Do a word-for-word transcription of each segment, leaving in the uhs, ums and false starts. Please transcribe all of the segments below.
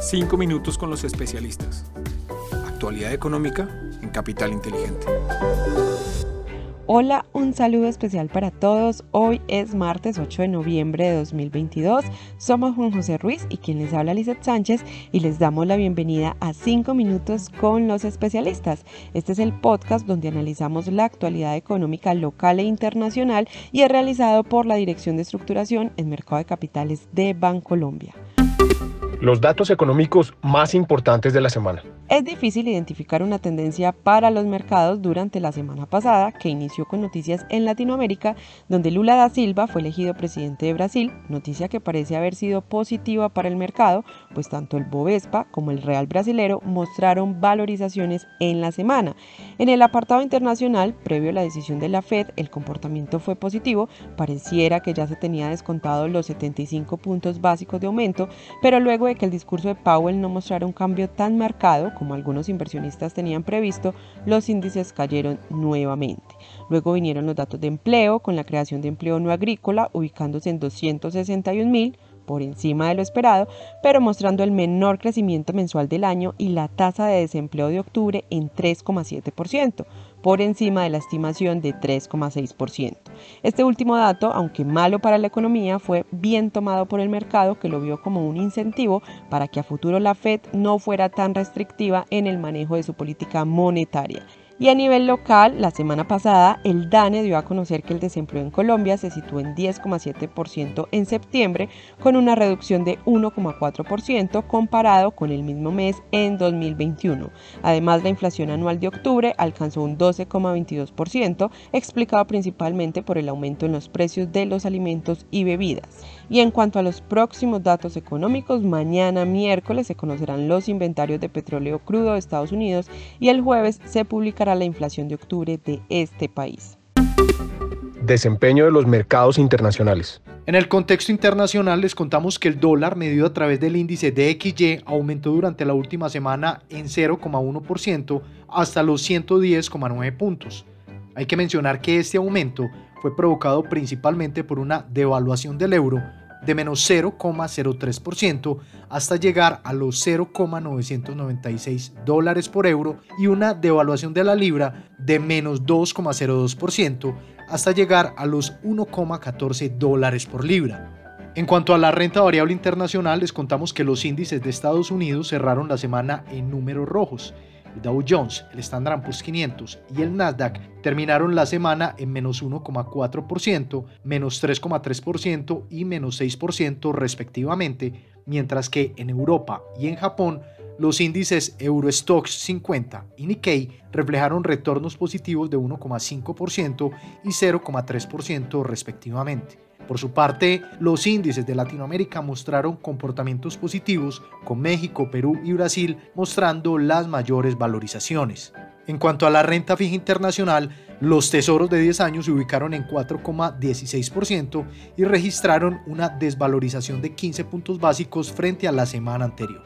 Cinco minutos con los especialistas. Actualidad económica en Capital Inteligente. Hola, un saludo especial para todos. Hoy es martes ocho de noviembre de dos mil veintidós. Somos Juan José Ruiz y quien les habla Lizet Sánchez y les damos la bienvenida a Cinco Minutos con los Especialistas. Este es el podcast donde analizamos la actualidad económica local e internacional y es realizado por la Dirección de Estructuración en Mercado de Capitales de Bancolombia. Los datos económicos más importantes de la semana. Es difícil identificar una tendencia para los mercados durante la semana pasada, que inició con noticias en Latinoamérica, donde Lula da Silva fue elegido presidente de Brasil, noticia que parece haber sido positiva para el mercado, pues tanto el Bovespa como el Real Brasilero mostraron valorizaciones en la semana. En el apartado internacional, previo a la decisión de la Fed, el comportamiento fue positivo, pareciera que ya se tenía descontado los setenta y cinco puntos básicos de aumento, pero luego de que el discurso de Powell no mostrara un cambio tan marcado como algunos inversionistas tenían previsto, los índices cayeron nuevamente. Luego vinieron los datos de empleo, con la creación de empleo no agrícola ubicándose en doscientos sesenta y un mil, por encima de lo esperado, pero mostrando el menor crecimiento mensual del año y la tasa de desempleo de octubre en tres coma siete por ciento, por encima de la estimación de tres coma seis por ciento. Este último dato, aunque malo para la economía, fue bien tomado por el mercado, que lo vio como un incentivo para que a futuro la Fed no fuera tan restrictiva en el manejo de su política monetaria. Y a nivel local, la semana pasada, el DANE dio a conocer que el desempleo en Colombia se situó en diez coma siete por ciento en septiembre, con una reducción de uno coma cuatro por ciento comparado con el mismo mes en dos mil veintiuno. Además, la inflación anual de octubre alcanzó un doce coma veintidós por ciento, explicado principalmente por el aumento en los precios de los alimentos y bebidas. Y en cuanto a los próximos datos económicos, mañana miércoles se conocerán los inventarios de petróleo crudo de Estados Unidos y el jueves se publicará la inflación de octubre de este país. Desempeño de los mercados internacionales. En el contexto internacional les contamos que el dólar medido a través del índice D X Y aumentó durante la última semana en cero coma uno por ciento hasta los ciento diez coma nueve puntos. Hay que mencionar que este aumento fue provocado principalmente por una devaluación del euro de menos cero coma cero tres por ciento hasta llegar a los cero coma novecientos noventa y seis dólares por euro y una devaluación de la libra de menos dos coma cero dos por ciento hasta llegar a los uno coma catorce dólares por libra. En cuanto a la renta variable internacional, les contamos que los índices de Estados Unidos cerraron la semana en números rojos. El Dow Jones, el Standard and Poor's quinientos y el Nasdaq terminaron la semana en menos uno coma cuatro por ciento, menos tres coma tres por ciento y menos seis por ciento respectivamente, mientras que en Europa y en Japón los índices Euro Stoxx cincuenta y Nikkei reflejaron retornos positivos de uno coma cinco por ciento y cero coma tres por ciento respectivamente. Por su parte, los índices de Latinoamérica mostraron comportamientos positivos, con México, Perú y Brasil mostrando las mayores valorizaciones. En cuanto a la renta fija internacional, los tesoros de diez años se ubicaron en cuatro coma dieciséis por ciento y registraron una desvalorización de quince puntos básicos frente a la semana anterior.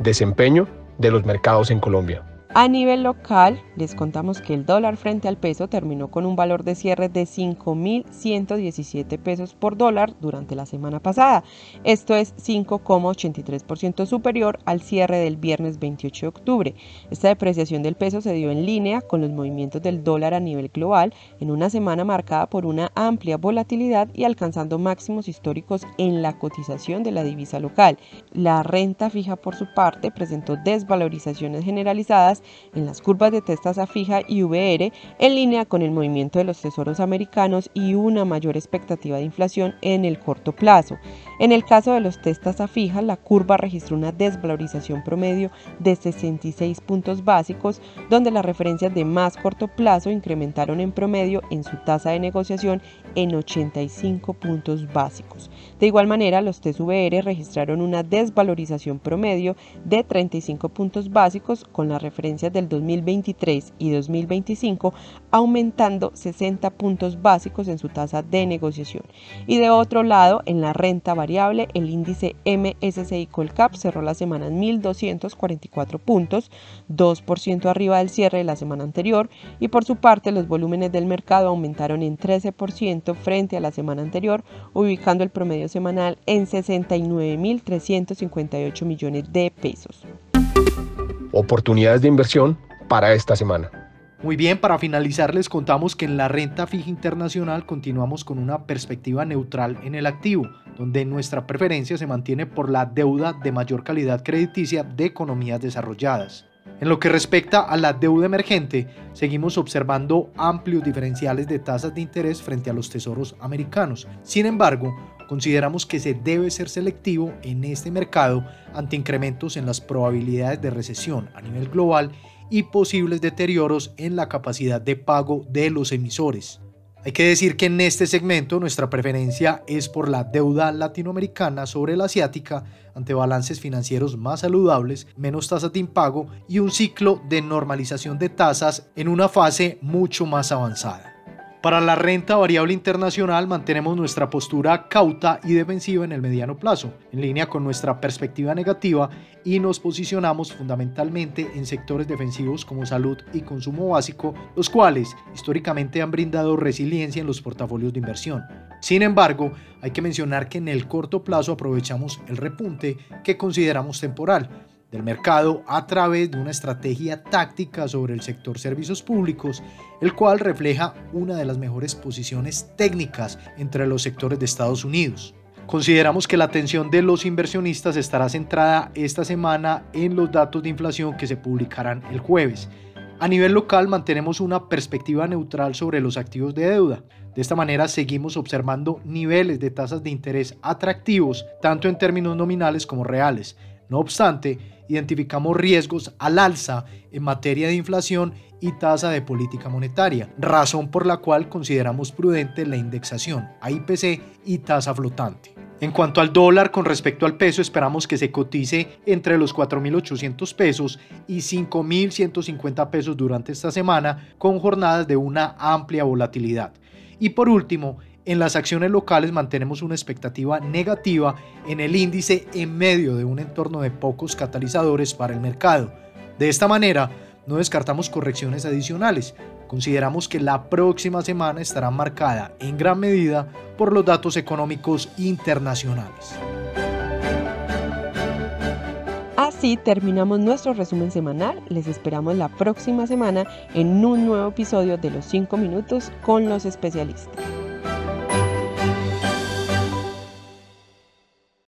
Desempeño de los mercados en Colombia. A nivel local, les contamos que el dólar frente al peso terminó con un valor de cierre de cinco mil ciento diecisiete pesos por dólar durante la semana pasada. Esto es cinco coma ochenta y tres por ciento superior al cierre del viernes veintiocho de octubre. Esta depreciación del peso se dio en línea con los movimientos del dólar a nivel global en una semana marcada por una amplia volatilidad y alcanzando máximos históricos en la cotización de la divisa local. La renta fija, por su parte, presentó desvalorizaciones generalizadas en las curvas de tasa fija y V R en línea con el movimiento de los tesoros americanos y una mayor expectativa de inflación en el corto plazo. En el caso de los tasa fija, la curva registró una desvalorización promedio de sesenta y seis puntos básicos, donde las referencias de más corto plazo incrementaron en promedio en su tasa de negociación en ochenta y cinco puntos básicos. De igual manera, los T S V R registraron una desvalorización promedio de treinta y cinco puntos básicos con la referencia referencias del dos mil veintitrés y dos mil veinticinco, aumentando sesenta puntos básicos en su tasa de negociación. Y de otro lado, en la renta variable, el índice M S C I Colcap cerró la semana en mil doscientos cuarenta y cuatro puntos, dos por ciento arriba del cierre de la semana anterior, y por su parte los volúmenes del mercado aumentaron en trece por ciento frente a la semana anterior, ubicando el promedio semanal en sesenta y nueve mil trescientos cincuenta y ocho millones de pesos. Oportunidades de inversión para esta semana. Muy bien, para finalizar les contamos que en la renta fija internacional continuamos con una perspectiva neutral en el activo, donde nuestra preferencia se mantiene por la deuda de mayor calidad crediticia de economías desarrolladas. En lo que respecta a la deuda emergente, seguimos observando amplios diferenciales de tasas de interés frente a los tesoros americanos. Sin embargo, consideramos que se debe ser selectivo en este mercado ante incrementos en las probabilidades de recesión a nivel global y posibles deterioros en la capacidad de pago de los emisores. Hay que decir que en este segmento nuestra preferencia es por la deuda latinoamericana sobre la asiática ante balances financieros más saludables, menos tasas de impago y un ciclo de normalización de tasas en una fase mucho más avanzada. Para la renta variable internacional mantenemos nuestra postura cauta y defensiva en el mediano plazo, en línea con nuestra perspectiva negativa, y nos posicionamos fundamentalmente en sectores defensivos como salud y consumo básico, los cuales históricamente han brindado resiliencia en los portafolios de inversión. Sin embargo, hay que mencionar que en el corto plazo aprovechamos el repunte que consideramos temporal del mercado a través de una estrategia táctica sobre el sector servicios públicos, el cual refleja una de las mejores posiciones técnicas entre los sectores de Estados Unidos. Consideramos que la atención de los inversionistas estará centrada esta semana en los datos de inflación que se publicarán el jueves. A nivel local mantenemos una perspectiva neutral sobre los activos de deuda. De esta manera seguimos observando niveles de tasas de interés atractivos, tanto en términos nominales como reales. No obstante, identificamos riesgos al alza en materia de inflación y tasa de política monetaria, razón por la cual consideramos prudente la indexación a I P C y tasa flotante. En cuanto al dólar, con respecto al peso, esperamos que se cotice entre los cuatro mil ochocientos pesos y cinco mil ciento cincuenta pesos durante esta semana, con jornadas de una amplia volatilidad. Y por último, en las acciones locales mantenemos una expectativa negativa en el índice en medio de un entorno de pocos catalizadores para el mercado. De esta manera, no descartamos correcciones adicionales. Consideramos que la próxima semana estará marcada en gran medida por los datos económicos internacionales. Así terminamos nuestro resumen semanal. Les esperamos la próxima semana en un nuevo episodio de los cinco minutos con los especialistas.